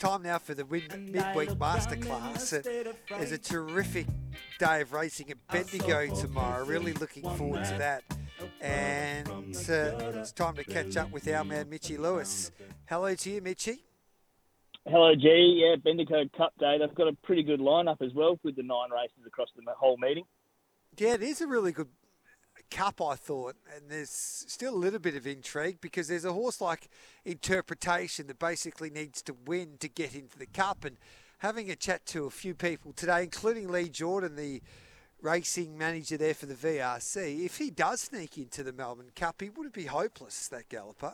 time now for the midweek masterclass. There's a terrific day of racing at Bendigo tomorrow. Really looking forward to that. And it's time to catch up with our man Mitchie Lewis. Hello to you, Mitchie. Hello, G. Yeah, Bendigo Cup Day. They've got a pretty good lineup as well with the 9 races across the whole meeting. Yeah, it is a really good cup, I thought. And there's still a little bit of intrigue because there's a horse like Interpretation that basically needs to win to get into the cup. And having a chat to a few people today, including Lee Jordan, the racing manager there for the VRC, if he does sneak into the Melbourne Cup, he would be hopeless, that galloper.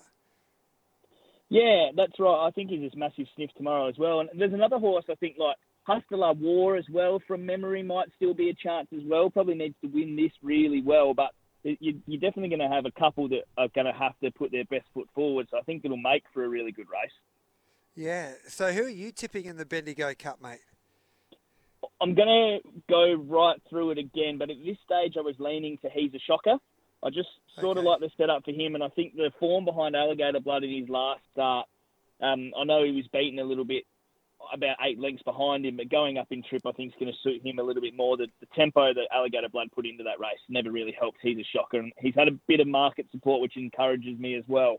Yeah, that's right. I think he's this massive sniff tomorrow as well. And there's another horse, I think, like Hustle Our War as well, from memory, might still be a chance as well. Probably needs to win this really well, but you're definitely going to have a couple that are going to have to put their best foot forward. So I think it'll make for a really good race. Yeah. So who are you tipping in the Bendigo Cup, mate? I'm going to go right through it again, but at this stage I was leaning to He's a Shocker. I just sort of like the setup for him, and I think the form behind Alligator Blood in his last start, I know he was beaten a little bit, about 8 lengths behind him, but going up in trip I think is going to suit him a little bit more. The tempo that Alligator Blood put into that race never really helped He's a Shocker, and he's had a bit of market support, which encourages me as well.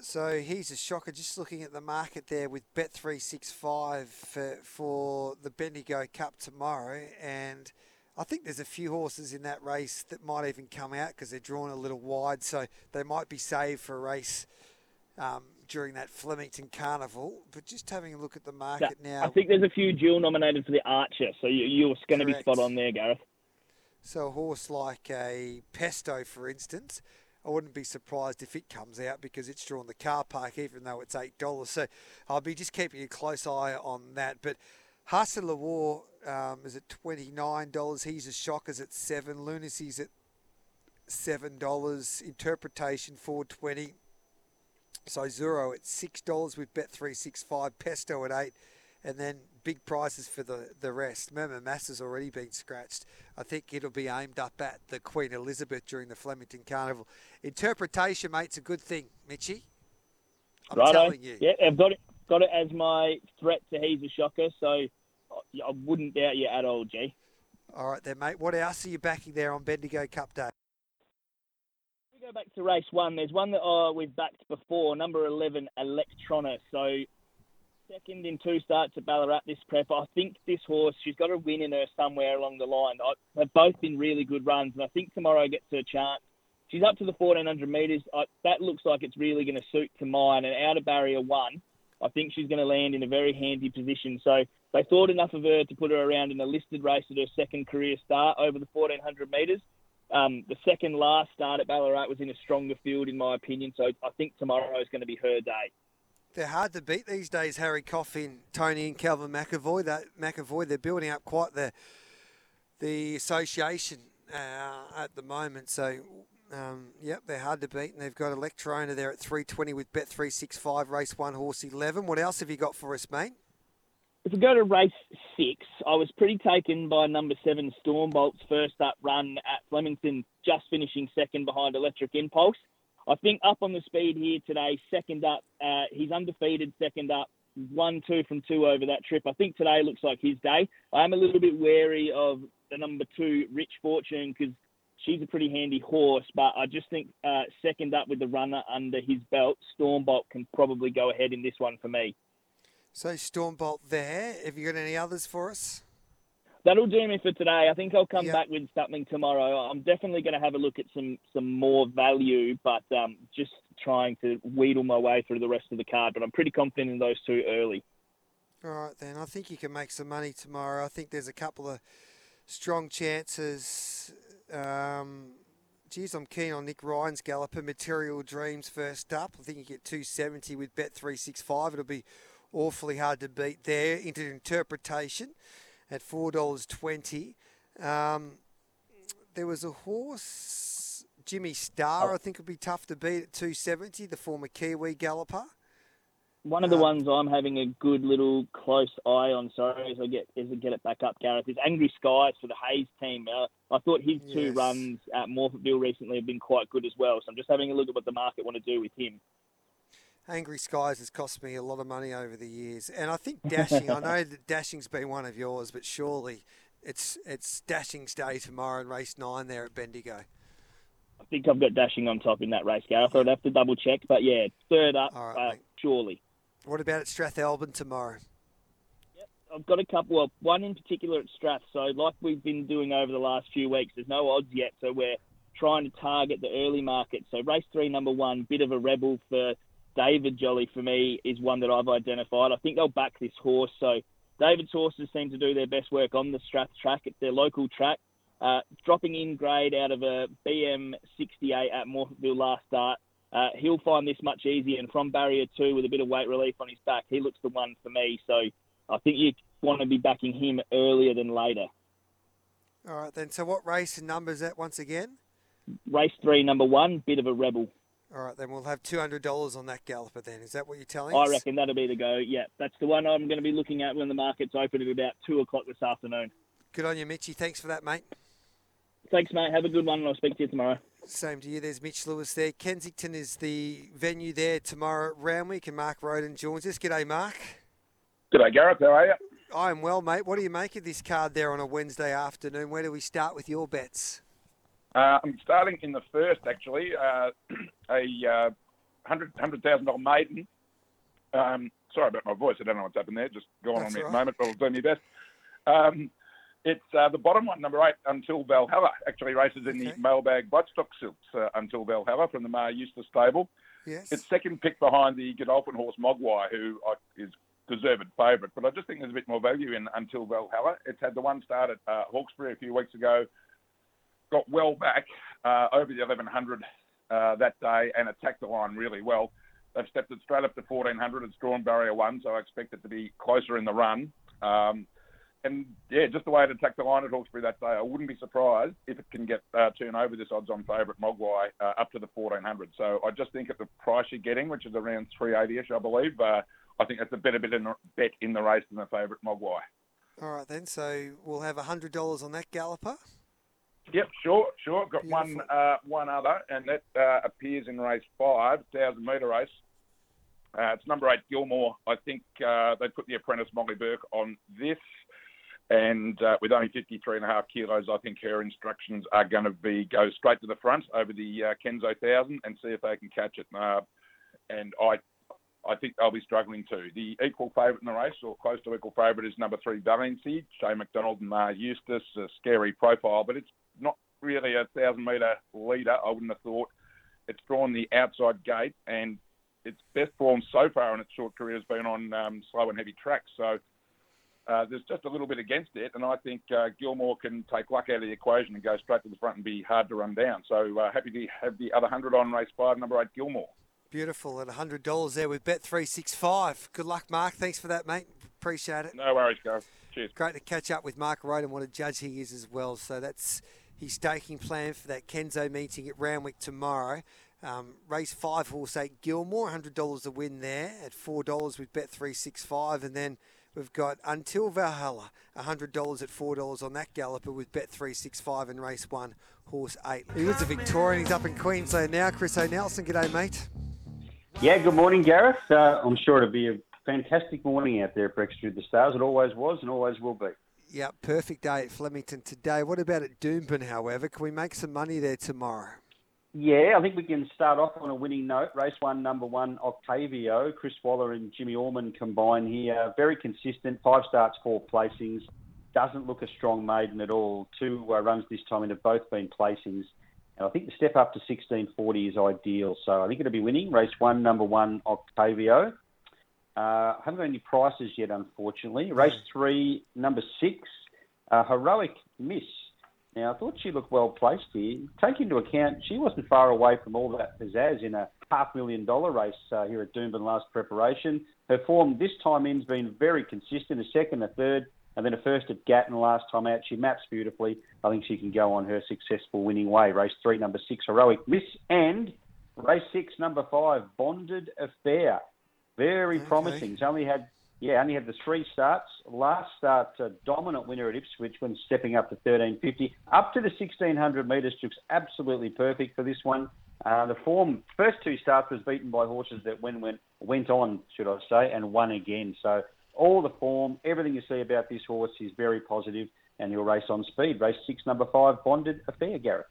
So He's a Shocker, just looking at the market there with Bet365 for the Bendigo Cup tomorrow, and I think there's a few horses in that race that might even come out because they're drawn a little wide, so they might be saved for a race during that Flemington Carnival. But just having a look at the market now. I think there's a few dual nominated for the Archer, so you're going to be spot on there, Gareth. So a horse like a Pesto, for instance, I wouldn't be surprised if it comes out because it's drawn the car park, even though it's $8. So I'll be just keeping a close eye on that. But Hasselawar War is at $29. He's a Shocker's at $7. Lunacy's at $7. Interpretation $4.20. So Zuro at $6 with Bet365, Pesto at $8, and then big prices for the rest. Murmur Mass has already been scratched. I think it'll be aimed up at the Queen Elizabeth during the Flemington Carnival. Interpretation, mate's a good thing, Mitchie. I'm telling you. Yeah, I've got it as my threat to He's a Shocker, so I wouldn't doubt you at all, G. All right then, mate. What else are you backing there on Bendigo Cup Day? Go back to race 1. There's one that we've backed before, number 11, Electrona. So second in 2 starts at Ballarat this prep. I think this horse, she's got a win in her somewhere along the line. They've both been really good runs, and I think tomorrow gets her chance. She's up to the 1,400 metres. That looks like it's really going to suit to mine. And out of barrier 1, I think she's going to land in a very handy position. So they thought enough of her to put her around in a listed race at her second career start over the 1,400 metres. The second last start at Ballarat was in a stronger field, in my opinion, so I think tomorrow is going to be her day. They're hard to beat these days, Harry Coffin, Tony and Calvin McAvoy. They're building up quite the association at the moment. So, yep, they're hard to beat, and they've got Electrona there at $3.20 with Bet365, race 1, horse 11. What else have you got for us, mate? If we go to race 6, I was pretty taken by number 7 Stormbolt's first up run at Flemington, just finishing second behind Electric Impulse. I think up on the speed here today, second up, he's undefeated second up, 1-2 from 2 over that trip. I think today looks like his day. I am a little bit wary of the number 2 Rich Fortune because she's a pretty handy horse, but I just think second up with the runner under his belt, Stormbolt can probably go ahead in this one for me. So Stormbolt there. Have you got any others for us? That'll do me for today. I think I'll come back with something tomorrow. I'm definitely going to have a look at some more value, but just trying to wheedle my way through the rest of the card. But I'm pretty confident in those 2 early. All right, then. I think you can make some money tomorrow. I think there's a couple of strong chances. I'm keen on Nick Ryan's galloper, Material Dreams first up. I think you get $2.70 with Bet365. It'll be awfully hard to beat there. Into Interpretation at $4.20. There was a horse, Jimmy Star, I think would be tough to beat at $2.70, the former Kiwi galloper. One of the ones I'm having a good little close eye on, as I get it back up, Gareth, is Angry Skies for the Hayes team. I thought his 2 runs at Morphettville recently have been quite good as well, so I'm just having a look at what the market want to do with him. Angry Skies has cost me a lot of money over the years. And I think Dashing, I know that Dashing's been one of yours, but surely it's Dashing's day tomorrow in race 9 there at Bendigo. I think I've got Dashing on top in that race, Gareth. I'd have to double check, but yeah, third up, all right, surely. What about at Strathalbyn tomorrow? Yep, I've got a couple. Well, one in particular at Strath. So like we've been doing over the last few weeks, there's no odds yet, so we're trying to target the early market. So race 3, number 1, bit of a rebel for David Jolly for me is one that I've identified. I think they'll back this horse. So David's horses seem to do their best work on the Strath track. It's their local track. Dropping in grade out of a BM68 at Morphettville last start. He'll find this much easier. And from barrier 2 with a bit of weight relief on his back, he looks the one for me. So I think you want to be backing him earlier than later. All right, then. So what race and number is that once again? Race 3, number 1, bit of a rebel. All right, then we'll have $200 on that galloper then. Is that what you're telling us? I reckon that'll be the go, yeah. That's the one I'm going to be looking at when the market's open at about 2 o'clock this afternoon. Good on you, Mitchie. Thanks for that, mate. Thanks, mate. Have a good one, and I'll speak to you tomorrow. Same to you. There's Mitch Lewis there. Kensington is the venue there tomorrow at Randwick, and Mark Roden joins us. G'day, Mark. G'day, Gareth. How are you? I'm well, mate. What do you make of this card there on a Wednesday afternoon? Where do we start with your bets? I'm starting in the first, actually, a $100,000 maiden. Sorry about my voice. I don't know what's happened there. Just going on me at the moment, but I'll do my best. It's the bottom one, number 8, Until Valhalla. Actually races in the Mailbag Bloodstock Silks, Until Valhalla, from the Mar Eustace stable. Yes. It's second pick behind the Godolphin horse Mogwai, who is deserved favourite. But I just think there's a bit more value in Until Valhalla. It's had the one start at Hawkesbury a few weeks ago. Got well back over the 1100 that day and attacked the line really well. They've stepped it straight up to 1400. It's drawn barrier 1, so I expect it to be closer in the run. And yeah, just the way it attacked the line at Hawkesbury that day, I wouldn't be surprised if it can get turned over this odds-on favourite Mogwai up to the 1400. So I just think at the price you're getting, which is around 380-ish, I believe, I think that's a better bet in the race than the favourite Mogwai. All right then, so we'll have $100 on that galloper. Yep, sure. Got beautiful. One other, and that appears in race 5, 1,000-metre race. It's number 8, Gilmore. I think they put the apprentice Molly Burke on this, and with only 53.5 kilos, I think her instructions are going to be go straight to the front over the Kenzo 1,000 and see if they can catch it. And I think they'll be struggling too. The equal favourite in the race, or close to equal favourite, is number 3, Valency. Shay McDonald and Mar Eustace, a scary profile, but it's not really a 1,000-metre leader, I wouldn't have thought. It's drawn the outside gate, and its best form so far in its short career has been on slow and heavy tracks. So there's just a little bit against it, and I think Gilmore can take luck out of the equation and go straight to the front and be hard to run down. So happy to have the other 100 on race 5, number 8, Gilmore. Beautiful, at $100 there with Bet365. Good luck, Mark. Thanks for that, mate. Appreciate it. No worries, Gareth. Cheers. Great to catch up with Mark Roden, what a judge he is as well. So that's his staking plan for that Kenzo meeting at Randwick tomorrow. Race 5, horse 8, Gilmore, $100 to win there at $4 with Bet365. And then we've got Until Valhalla, $100 at $4 on that galloper with Bet365 in race 1, horse 8. He was a Victorian. He's up in Queensland now. Chris O'Nelson, g'day, mate. Yeah, good morning, Gareth. I'm sure it'll be a fantastic morning out there at Brexit the Stars. It always was and always will be. Yeah, perfect day at Flemington today. What about at Doomben, however? Can we make some money there tomorrow? Yeah, I think we can start off on a winning note. Race 1, number 1, Octavio. Chris Waller and Jimmy Allman combine here. Very consistent. 5 starts, 4 placings. Doesn't look a strong maiden at all. 2 runs this time and have both been placings. And I think the step up to 1640 is ideal. So I think it'll be winning. Race 1, number 1, Octavio. I haven't got any prices yet, unfortunately. Race 3, number 6, Heroic Miss. Now, I thought she looked well-placed here. Take into account, she wasn't far away from all that pizzazz in a $500,000 race here at Doomben last preparation. Her form this time in has been very consistent, a second, a third, and then a first at Gatton last time out. She maps beautifully. I think she can go on her successful winning way. Race 3, number 6, Heroic Miss, and race 6, number 5, Bonded Affair. Very promising. It's only had the 3 starts. Last start, a dominant winner at Ipswich when stepping up to 1350. Up to the 1600 metres, looks absolutely perfect for this one. The form, first two starts was beaten by horses that went on, should I say, and won again. So all the form, everything you see about this horse is very positive, and he'll race on speed. Race 6, number 5, Bonded Affair, Gareth.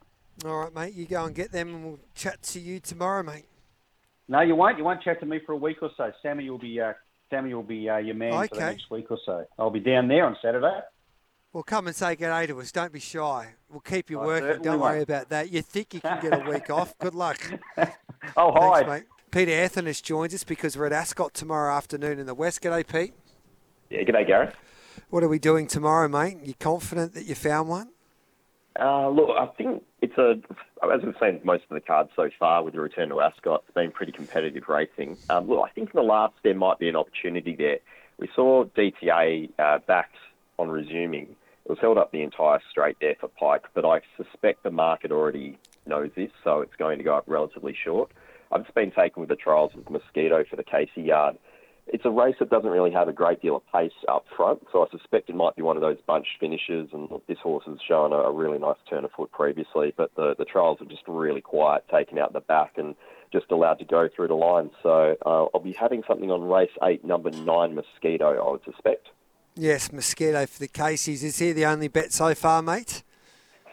All right, mate, you go and get them, and we'll chat to you tomorrow, mate. No, you won't. You won't chat to me for a week or so. Sammy will be your man for the next week or so. I'll be down there on Saturday. Well, come and say good day to us. Don't be shy. We'll keep you working. Don't worry about that. You think you can get a week off. Good luck. Oh, hi. Thanks, mate. Peter Athernas joins us because we're at Ascot tomorrow afternoon in the West. Good day, Pete. Yeah, good day, Gareth. What are we doing tomorrow, mate? You confident that you found one? Look, I think it's as we've seen most of the cards so far with the return to Ascot, it's been pretty competitive racing. Look, I think in the last there might be an opportunity there. We saw DTA back on resuming. It was held up the entire straight there for Pike, but I suspect the market already knows this, so it's going to go up relatively short. I've just been taken with the trials of Mosquito for the Casey Yard. It's a race that doesn't really have a great deal of pace up front, so I suspect it might be one of those bunched finishes, and look, this horse has shown a really nice turn of foot previously, but the trials are just really quiet, taken out the back and just allowed to go through the line. So I'll be having something on race 8, number 9, Mosquito, I would suspect. Yes, Mosquito for the Caseys. Is he the only bet so far, mate?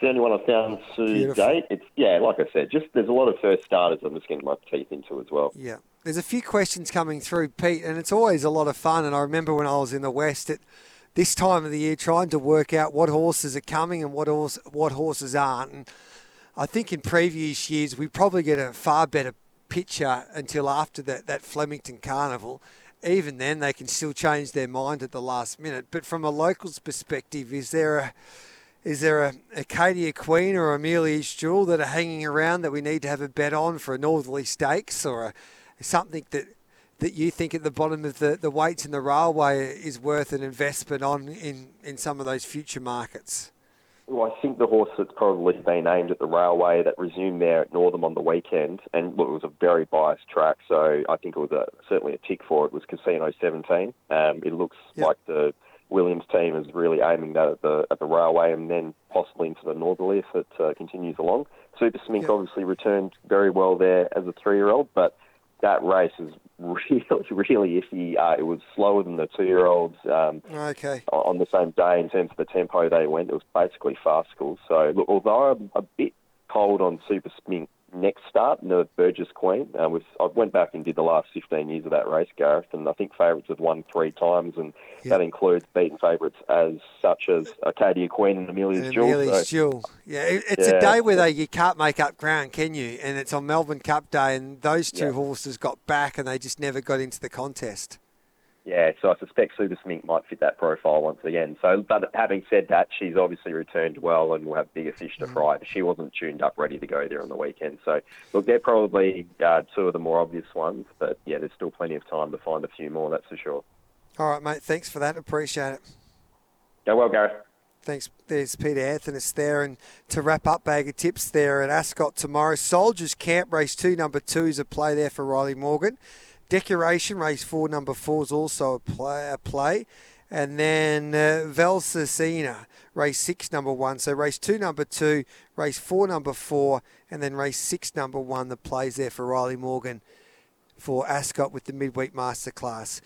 The only one I found to date. It's, yeah, like I said, just there's a lot of first starters I'm just getting my teeth into as well. Yeah, there's a few questions coming through, Pete, and it's always a lot of fun. And I remember when I was in the West at this time of the year trying to work out what horses are coming and what horses aren't. And I think in previous years we probably get a far better picture until after that Flemington Carnival. Even then, they can still change their mind at the last minute. But from a local's perspective, is there a Arcadia Queen or Amelia's Jewel that are hanging around that we need to have a bet on for a Northerly Stakes or something that you think at the bottom of the weights in the railway is worth an investment on in some of those future markets? Well, I think the horse that's probably been aimed at the railway that resumed there at Northam on the weekend, and look, it was a very biased track, so I think it was certainly a tick for it, was Casino 17. It looks like the Williams team is really aiming that at the railway and then possibly into the northerly if it continues along. Super Smink obviously returned very well there as a 3-year-old, but that race is really, really iffy. It was slower than the 2-year-olds on the same day in terms of the tempo they went. It was basically fast school. So, look, although I'm a bit cold on Super Smink next start, the Burgess Queen, I went back and did the last 15 years of that race, Gareth, and I think favourites have won 3 times, and that includes beaten favourites such as Arcadia Queen and Amelia's Jewel. Yeah, it's a day where you can't make up ground, can you? And it's on Melbourne Cup Day, and those two horses got back, and they just never got into the contest. Yeah, so I suspect Super Smink might fit that profile once again. So, but having said that, she's obviously returned well and will have bigger fish to fry. But she wasn't tuned up ready to go there on the weekend. So, look, they're probably 2 of the more obvious ones. But, yeah, there's still plenty of time to find a few more, that's for sure. All right, mate. Thanks for that. Appreciate it. Go well, Gareth. Thanks. There's Peter Athernas there. And to wrap up, Bag of Tips there at Ascot tomorrow. Soldiers Camp, race 2, number 2 is a play there for Riley Morgan. Decoration, race 4, number 4 is also a play. And then Valsicina, race 6, number 1. So race 2, number 2, race 4, number 4, and then race 6, number 1, the plays there for Riley Morgan for Ascot with the midweek masterclass.